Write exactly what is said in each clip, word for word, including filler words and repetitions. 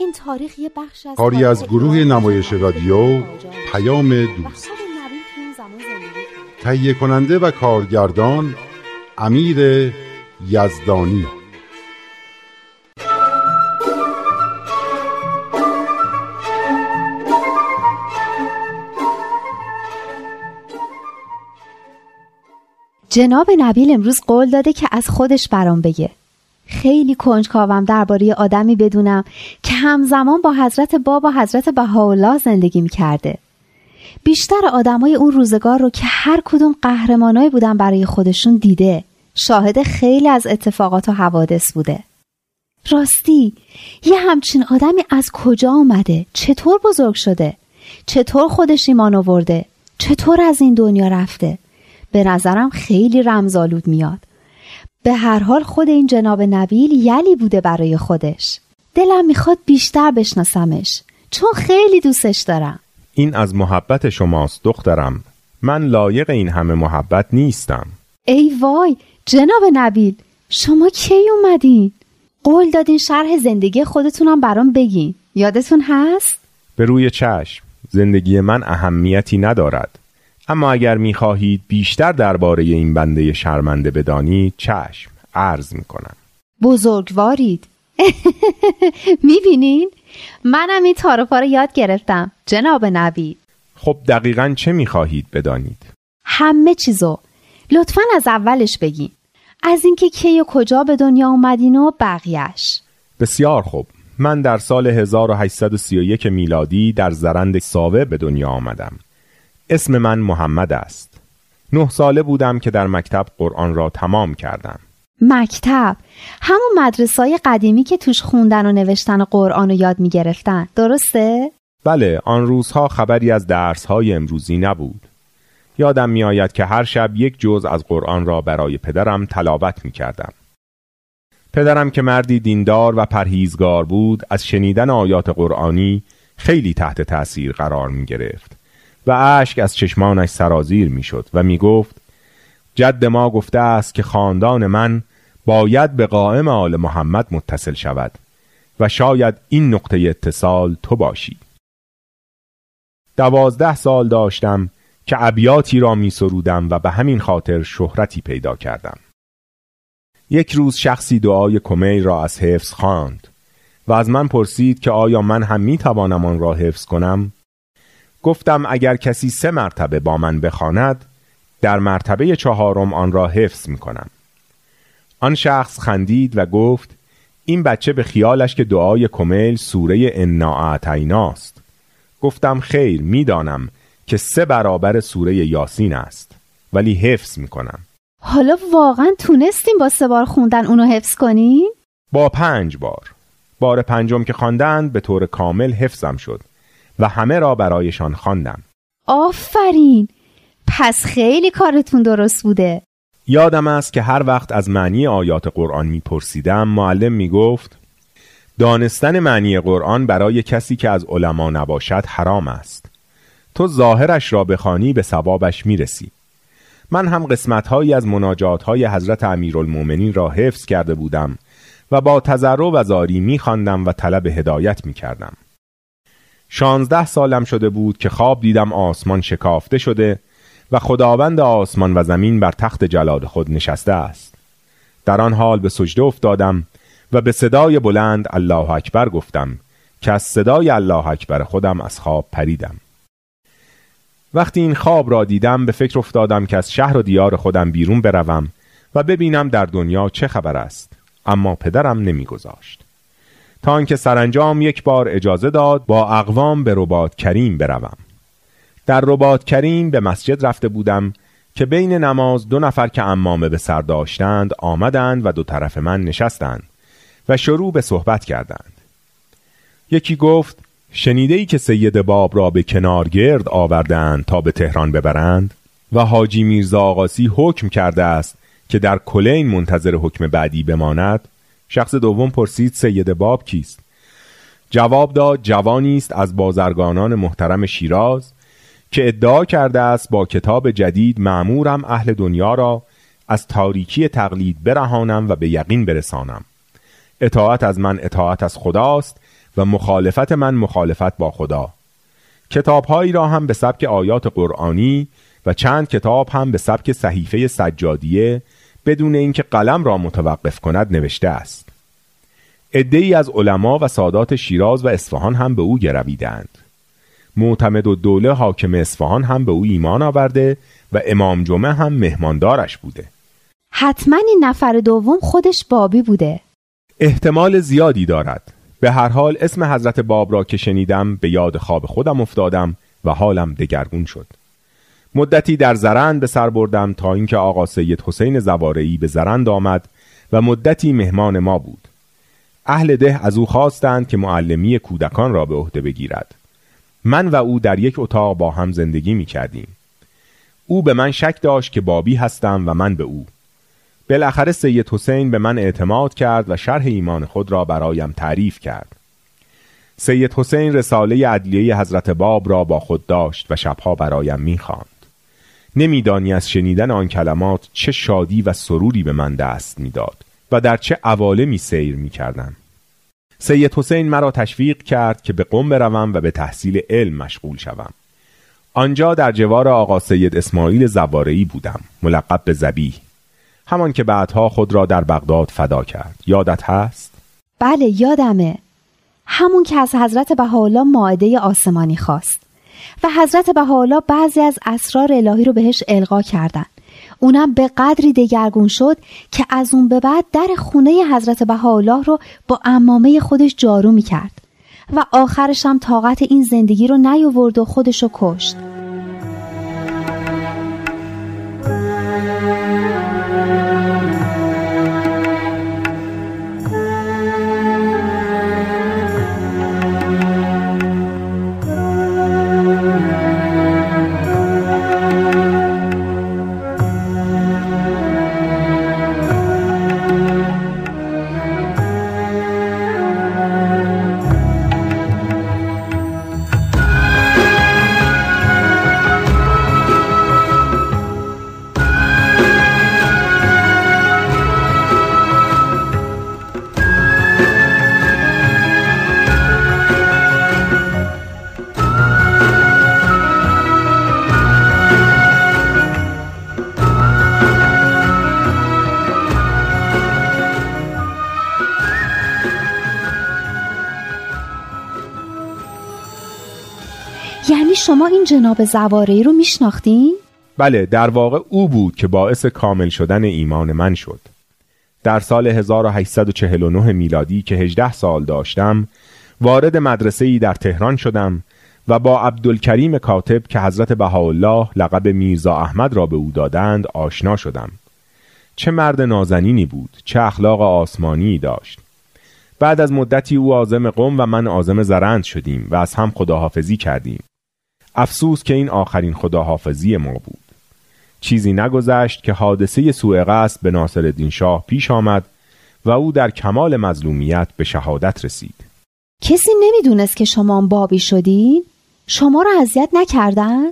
این تاریخ یه بخش از کاری از گروه نمایش رادیو پیام دوست، تهیه کننده و کارگردان امیر یزدانی. جناب نبیل امروز قول داده که از خودش برام بگه. خیلی کنجکاوم درباره آدمی بدونم که همزمان با حضرت بابا حضرت بهاءالله زندگی می‌کرده. بیشتر آدمای اون روزگار رو که هر کدوم قهرمانایی بودن برای خودشون دیده، شاهد خیلی از اتفاقات و حوادث بوده. راستی یه همچین آدمی از کجا اومده؟ چطور بزرگ شده؟ چطور خودش ایمان آورده؟ چطور از این دنیا رفته؟ به نظرم خیلی رمزآلود میاد. به هر حال خود این جناب نبیل یلی بوده برای خودش. دلم میخواد بیشتر بشناسمش، چون خیلی دوستش دارم. این از محبت شماست دخترم. من لایق این همه محبت نیستم. ای وای جناب نبیل، شما کی اومدین؟ قول دادین شرح زندگی خودتونم برام بگین. یادتون هست؟ به روی چشم. زندگی من اهمیتی ندارد، اما اگر می‌خواهید بیشتر درباره این بنده شرمنده بدانید، چشم، عرض می‌کنم. بزرگوارید. می‌بینین؟ منم این تاروپا رو یاد گرفتم جناب نبی. خب دقیقاً چه می‌خواهید بدانید؟ همه چیزو. لطفاً از اولش بگین. از اینکه کی و کجا به دنیا اومدین و بقیه‌اش. بسیار خوب. من در سال هزار و هشتصد و سی و یک میلادی در زرند ساوه به دنیا آمدم. اسم من محمد است. نه ساله بودم که در مکتب قرآن را تمام کردم. مکتب همون مدرسای قدیمی که توش خوندن و نوشتن و قرآن رو یاد می گرفتن، درسته؟ بله، آن روزها خبری از درسهای امروزی نبود. یادم می آید که هر شب یک جزء از قرآن را برای پدرم تلاوت می کردم. پدرم که مردی دیندار و پرهیزگار بود، از شنیدن آیات قرآنی خیلی تحت تأثیر قرار می گرفت و اشک از چشمانش سرازیر می شد و می گفت جد ما گفته است که خاندان من باید به قائم آل محمد متصل شود و شاید این نقطه اتصال تو باشی. دوازده سال داشتم که ابیاتی را می سرودم و به همین خاطر شهرتی پیدا کردم. یک روز شخصی دعای کمیل را از حفظ خواند و از من پرسید که آیا من هم می توانم آن را حفظ کنم؟ گفتم اگر کسی سه مرتبه با من بخواند، در مرتبه چهارم آن را حفظ می کنم. آن شخص خندید و گفت این بچه به خیالش که دعای کمیل سوره انا اعطیناست. گفتم خیر، می دانم که سه برابر سوره یاسین است، ولی حفظ می کنم. حالا واقعا تونستیم با سه بار خوندن اونو حفظ کنیم؟ با پنج بار. بار پنجم که خواندند به طور کامل حفظم شد و همه را برایشان خواندم. آفرین، پس خیلی کارتون درست بوده. یادم است که هر وقت از معنی آیات قرآن میپرسیدم، معلم میگفت دانستن معنی قرآن برای کسی که از علما نباشد حرام است. تو ظاهرش را بخوانی به ثوابش میرسی. من هم قسمت‌هایی از مناجات‌های حضرت امیرالمومنین را حفظ کرده بودم و با تضرع و زاری میخواندم و طلب هدایت میکردم. شانزده سالم شده بود که خواب دیدم آسمان شکافته شده و خداوند آسمان و زمین بر تخت جلال خود نشسته است. در آن حال به سجده افتادم و به صدای بلند الله اکبر گفتم که از صدای الله اکبر خودم از خواب پریدم. وقتی این خواب را دیدم به فکر افتادم که از شهر و دیار خودم بیرون بروم و ببینم در دنیا چه خبر است، اما پدرم نمیگذاشت. تا آنکه سرانجام یک بار اجازه داد با اقوام به رباط کریم بروم. در رباط کریم به مسجد رفته بودم که بین نماز دو نفر که عمامه به سر داشتند آمدند و دو طرف من نشستند و شروع به صحبت کردند. یکی گفت شنیده‌ای که سید باب را به کنار گرد آوردند تا به تهران ببرند و حاجی میرزا آقاسی حکم کرده است که در کلین منتظر حکم بعدی بماند، شخص دوم پرسید سید باب کیست؟ جواب داد جوانی است از بازرگانان محترم شیراز که ادعا کرده است با کتاب جدید مأمورم اهل دنیا را از تاریکی تقلید برهانم و به یقین برسانم. اطاعت از من اطاعت از خداست و مخالفت من مخالفت با خدا. کتابهایی را هم به سبک آیات قرآنی و چند کتاب هم به سبک صحیفه سجادیه بدون اینکه قلم را متوقف کند نوشته است. عده‌ای از علما و سادات شیراز و اصفهان هم به او گرویدند. معتمدالدوله حاکم اصفهان هم به او ایمان آورده و امام جمعه هم مهماندارش بوده. حتما این نفر دوم خودش بابی بوده. احتمال زیادی دارد. به هر حال اسم حضرت باب را که شنیدم به یاد خواب خودم افتادم و حالم دگرگون شد. مدتی در زرند به سر بردم تا اینکه آقا سید حسین زبارهی به زرند آمد و مدتی مهمان ما بود. اهل ده از او خواستند که معلمی کودکان را به عهده بگیرد. من و او در یک اتاق با هم زندگی می کردیم. او به من شک داشت که بابی هستم و من به او. بالاخره سید حسین به من اعتماد کرد و شرح ایمان خود را برایم تعریف کرد. سید حسین رساله عدلیه حضرت باب را با خود داشت و شبها برایم می خواند. نمیدانی از شنیدن آن کلمات چه شادی و سروری به من دست می داد و در چه عوالمی سیر می کردم. سید حسین مرا تشویق کرد که به قم بروم و به تحصیل علم مشغول شوم. آنجا در جوار آقا سید اسماعیل زبارهی بودم، ملقب به ذبیح، همان که بعدها خود را در بغداد فدا کرد. یادت هست؟ بله یادمه. همون که از حضرت بهاءالله مائده آسمانی خواست و حضرت بهاءالله بعضی از اسرار الهی رو بهش القا کردن. اونم به قدری دگرگون شد که از اون به بعد در خونه حضرت بهاءالله رو با عمامه خودش جارو میکرد و آخرش هم طاقت این زندگی رو نیاورد و خودش رو کشت. شما این جناب زوارهی رو میشناختین؟ بله، در واقع او بود که باعث کامل شدن ایمان من شد. در سال هزار و هشتصد و چهل و نه میلادی که هجده سال داشتم وارد مدرسه‌ای در تهران شدم و با عبدالکریم کاتب که حضرت بهاءالله لقب میرزا احمد را به او دادند آشنا شدم. چه مرد نازنینی بود، چه اخلاق آسمانی داشت. بعد از مدتی او عازم قم و من عازم زرند شدیم و از هم خداحافظی کردیم. افسوس که این آخرین خداحافظی ما بود. چیزی نگذشت که حادثه سوء قصد به ناصرالدین شاه پیش آمد و او در کمال مظلومیت به شهادت رسید. کسی نمیدونست که شما بابی شدین؟ شما را اذیت نکردن؟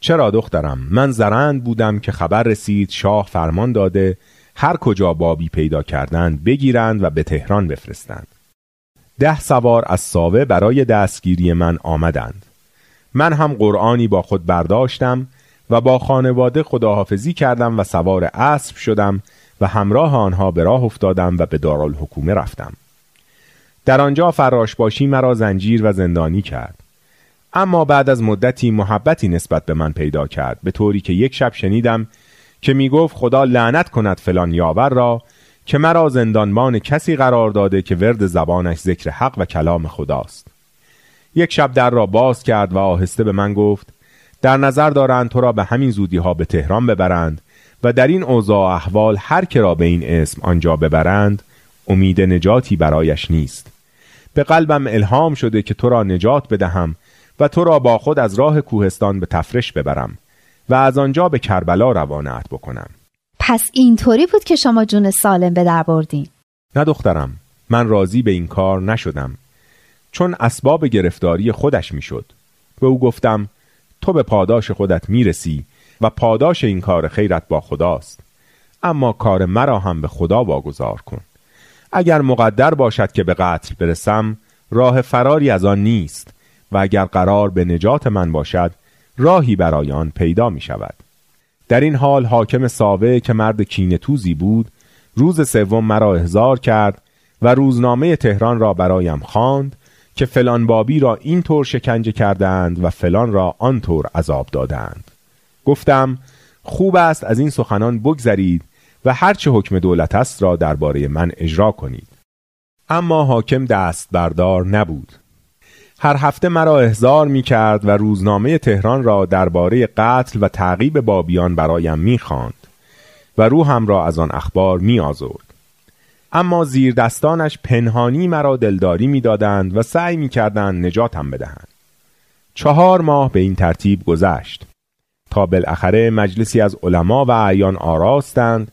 چرا دخترم، من زرند بودم که خبر رسید شاه فرمان داده هر کجا بابی پیدا کردند بگیرند و به تهران بفرستند. ده سوار از ساوه برای دستگیری من آمدند. من هم قرآنی با خود برداشتم و با خانواده خداحافظی کردم و سوار اسب شدم و همراه آنها به راه افتادم و به دارالحکومه رفتم. در آنجا فراشباشی مرا زنجیر و زندانی کرد. اما بعد از مدتی محبتی نسبت به من پیدا کرد، به طوری که یک شب شنیدم که می گفت خدا لعنت کند فلان یاور را که مرا زندانبان کسی قرار داده که ورد زبانش ذکر حق و کلام خداست. یک شب در را باز کرد و آهسته به من گفت در نظر دارند تو را به همین زودی ها به تهران ببرند و در این اوضاع احوال هر که را به این اسم آنجا ببرند امید نجاتی برایش نیست. به قلبم الهام شده که تو را نجات بدهم و تو را با خود از راه کوهستان به تفرش ببرم و از آنجا به کربلا روانت بکنم. پس اینطوری بود که شما جون سالم به در بردین؟ نه دخترم، من راضی به این کار نشدم، چون اسباب گرفتاری خودش میشد. به او گفتم تو به پاداش خودت میرسی و پاداش این کار خیرت با خداست، اما کار مرا هم به خدا واگذار کن. اگر مقدر باشد که به قتل برسم راه فراری از آن نیست و اگر قرار به نجات من باشد راهی برای آن پیدا می شود. در این حال حاکم ساوه که مرد کینه توزی بود روز سوم مرا احضار کرد و روزنامه تهران را برایم خواند که فلان بابی را این طور شکنجه کردند و فلان را آن طور عذاب دادند. گفتم خوب است از این سخنان بگذرید و هرچه حکم دولت است را درباره من اجرا کنید. اما حاکم دست بردار نبود. هر هفته مرا احضار می کرد و روزنامه تهران را درباره قتل و تعقیب بابیان برایم می خواند و روحم را از آن اخبار می آزرد. اما زیر دستانش پنهانی مرا دلداری می دادند و سعی می کردند نجاتم بدهند. چهار ماه به این ترتیب گذشت تا بالاخره مجلسی از علما و اعیان آراستند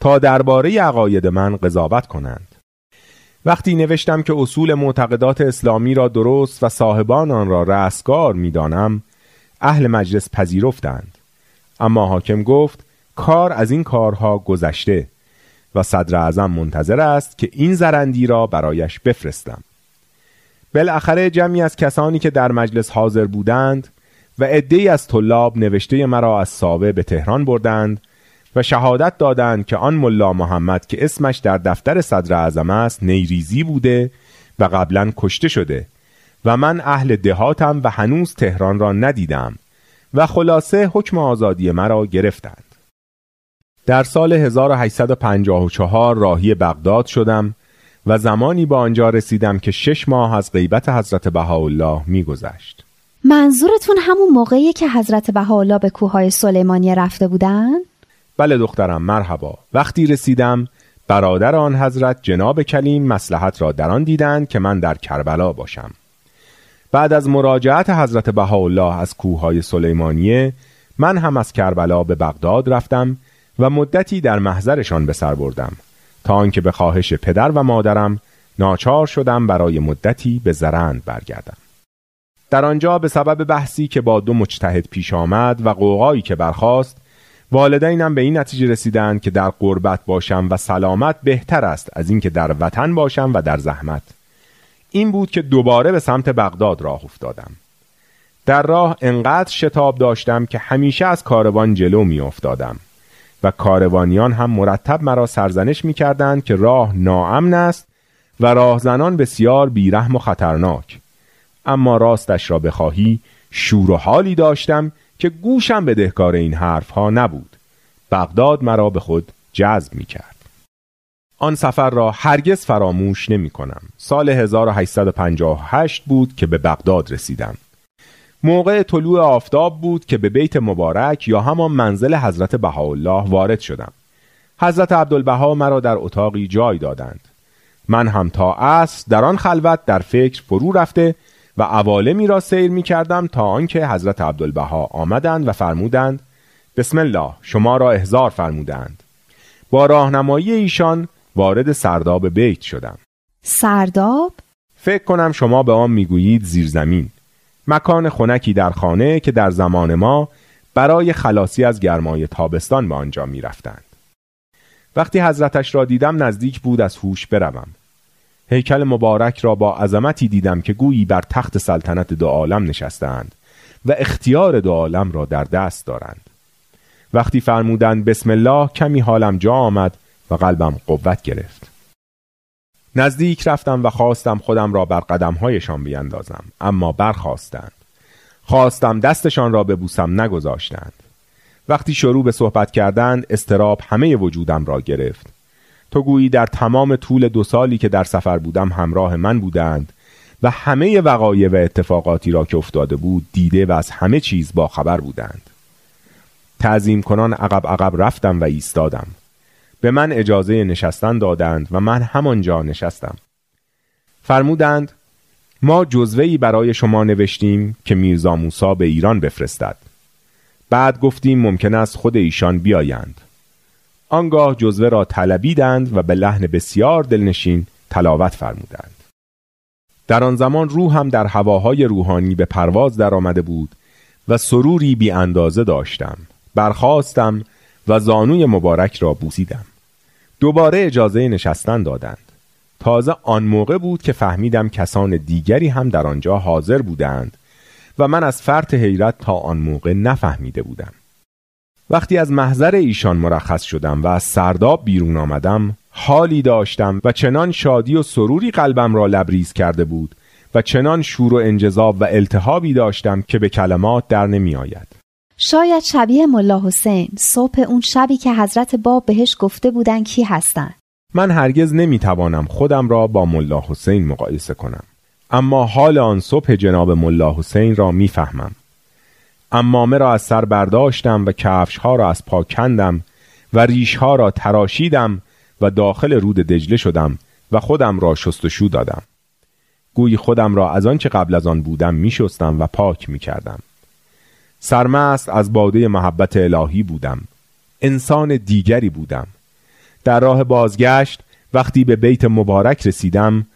تا درباره عقاید من قضاوت کنند. وقتی نوشتم که اصول معتقدات اسلامی را درست و صاحبان آن را رستگار می دانم، اهل مجلس پذیرفتند. اما حاکم گفت کار از این کارها گذشته و صدر اعظم منتظر است که این زرندی را برایش بفرستم. بالاخره جمعی از کسانی که در مجلس حاضر بودند و عده‌ای از طلاب نوشته مرا از ساوه به تهران بردند و شهادت دادند که آن ملا محمد که اسمش در دفتر صدر اعظم است نیریزی بوده و قبلا کشته شده و من اهل دهاتم و هنوز تهران را ندیدم و خلاصه حکم آزادی مرا گرفتند. در سال هزار و هشتصد و پنجاه و چهار راهی بغداد شدم و زمانی به آنجا رسیدم که شش ماه از غیبت حضرت بهاءالله می‌گذشت. منظورتون همون موقعیه که حضرت بهاءالله به کوههای سلیمانیه رفته بودن؟ بله دخترم، مرحبا. وقتی رسیدم برادر آن حضرت جناب کلیم مصلحت را در آن دیدند که من در کربلا باشم. بعد از مراجعت حضرت بهاءالله از کوههای سلیمانیه من هم از کربلا به بغداد رفتم و مدتی در محضرشان به سر بردم تا آنکه به خواهش پدر و مادرم ناچار شدم برای مدتی به زرند برگردم. در آنجا به سبب بحثی که با دو مجتهد پیش آمد و قوقایی که برخاست والدینم به این نتیجه رسیدند که در قربت باشم و سلامت بهتر است از اینکه در وطن باشم و در زحمت. این بود که دوباره به سمت بغداد راه افتادم. در راه انقدر شتاب داشتم که همیشه از کاروان جلو می افتادم و کاروانیان هم مرتب مرا سرزنش می کردند که راه ناامن است و راهزنان بسیار بیرحم و خطرناک. اما راستش را بخواهی شور و حالی داشتم که گوشم به دهکار این حرف ها نبود. بغداد مرا به خود جذب می کرد. آن سفر را هرگز فراموش نمی کنم. سال هزار و هشتصد و پنجاه و هشت بود که به بغداد رسیدم. موقع طلوع آفتاب بود که به بیت مبارک یا همان منزل حضرت بهاءالله وارد شدم. حضرت عبدالبها مرا در اتاقی جای دادند. من هم تا عصر در آن خلوت در فکر فرو رفته و عوالمی را سیر می کردم تا آنکه حضرت عبدالبها آمدند و فرمودند بسم الله، شما را احضار فرمودند. با راهنمایی ایشان وارد سرداب بیت شدم. سرداب؟ فکر کنم شما به آن می گویید زیرزمین. مکان خنکی در خانه که در زمان ما برای خلاصی از گرمای تابستان به آنجا می رفتند. وقتی حضرتش را دیدم نزدیک بود از هوش بروم. هیکل مبارک را با عظمتی دیدم که گویی بر تخت سلطنت دو عالم نشستند و اختیار دو عالم را در دست دارند. وقتی فرمودند بسم الله کمی حالم جا آمد و قلبم قوت گرفت. نزدیک رفتم و خواستم خودم را بر قدمهایشان بیندازم، اما برخاستند. خواستم دستشان را ببوسم، نگذاشتند. وقتی شروع به صحبت کردند اضطراب همه وجودم را گرفت. تو گویی در تمام طول دو سالی که در سفر بودم همراه من بودند و همه وقایع و اتفاقاتی را که افتاده بود دیده و از همه چیز با خبر بودند. تعظیم کنان عقب عقب رفتم و ایستادم. به من اجازه نشستن دادند و من همانجا نشستم. فرمودند ما جزوه‌ای برای شما نوشتیم که میرزا موسی به ایران بفرستد. بعد گفتیم ممکن است خود ایشان بیایند. آنگاه جزوه را تلبیدند و به لحن بسیار دلنشین تلاوت فرمودند. در آن زمان روح هم در هواهای روحانی به پرواز در آمده بود و سروری بی اندازه داشتم. برخاستم و زانوی مبارک را بوسیدم. دوباره اجازه نشستن دادند. تازه آن موقع بود که فهمیدم کسان دیگری هم در آنجا حاضر بودند و من از فرط حیرت تا آن موقع نفهمیده بودم. وقتی از محضر ایشان مرخص شدم و از سرداب بیرون آمدم، حالی داشتم و چنان شادی و سروری قلبم را لبریز کرده بود و چنان شور و انجذاب و التهابی داشتم که به کلمات در نمی آید. شاید شبیه ملا حسین صبح اون شبی که حضرت باب بهش گفته بودن کی هستن. من هرگز نمیتوانم خودم را با ملا حسین مقایسه کنم، اما حال آن صبح جناب ملا حسین را میفهمم. عمامه را از سر برداشتم و کفش ها را از پا کندم و ریش ها را تراشیدم و داخل رود دجله شدم و خودم را شستشو دادم. گویی خودم را از آن چه قبل از آن بودم میشستم و پاک میکردم. سرمست از باده محبت الهی بودم. انسان دیگری بودم. در راه بازگشت وقتی به بیت مبارک رسیدم،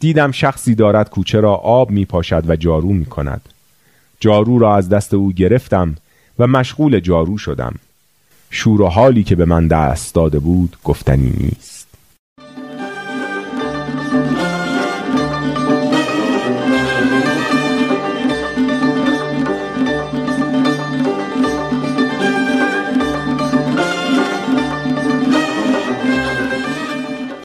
دیدم شخصی دارد کوچه را آب می پاشد و جارو می کند. جارو را از دست او گرفتم و مشغول جارو شدم. شور و حالی که به من دست داده بود گفتنی نیست.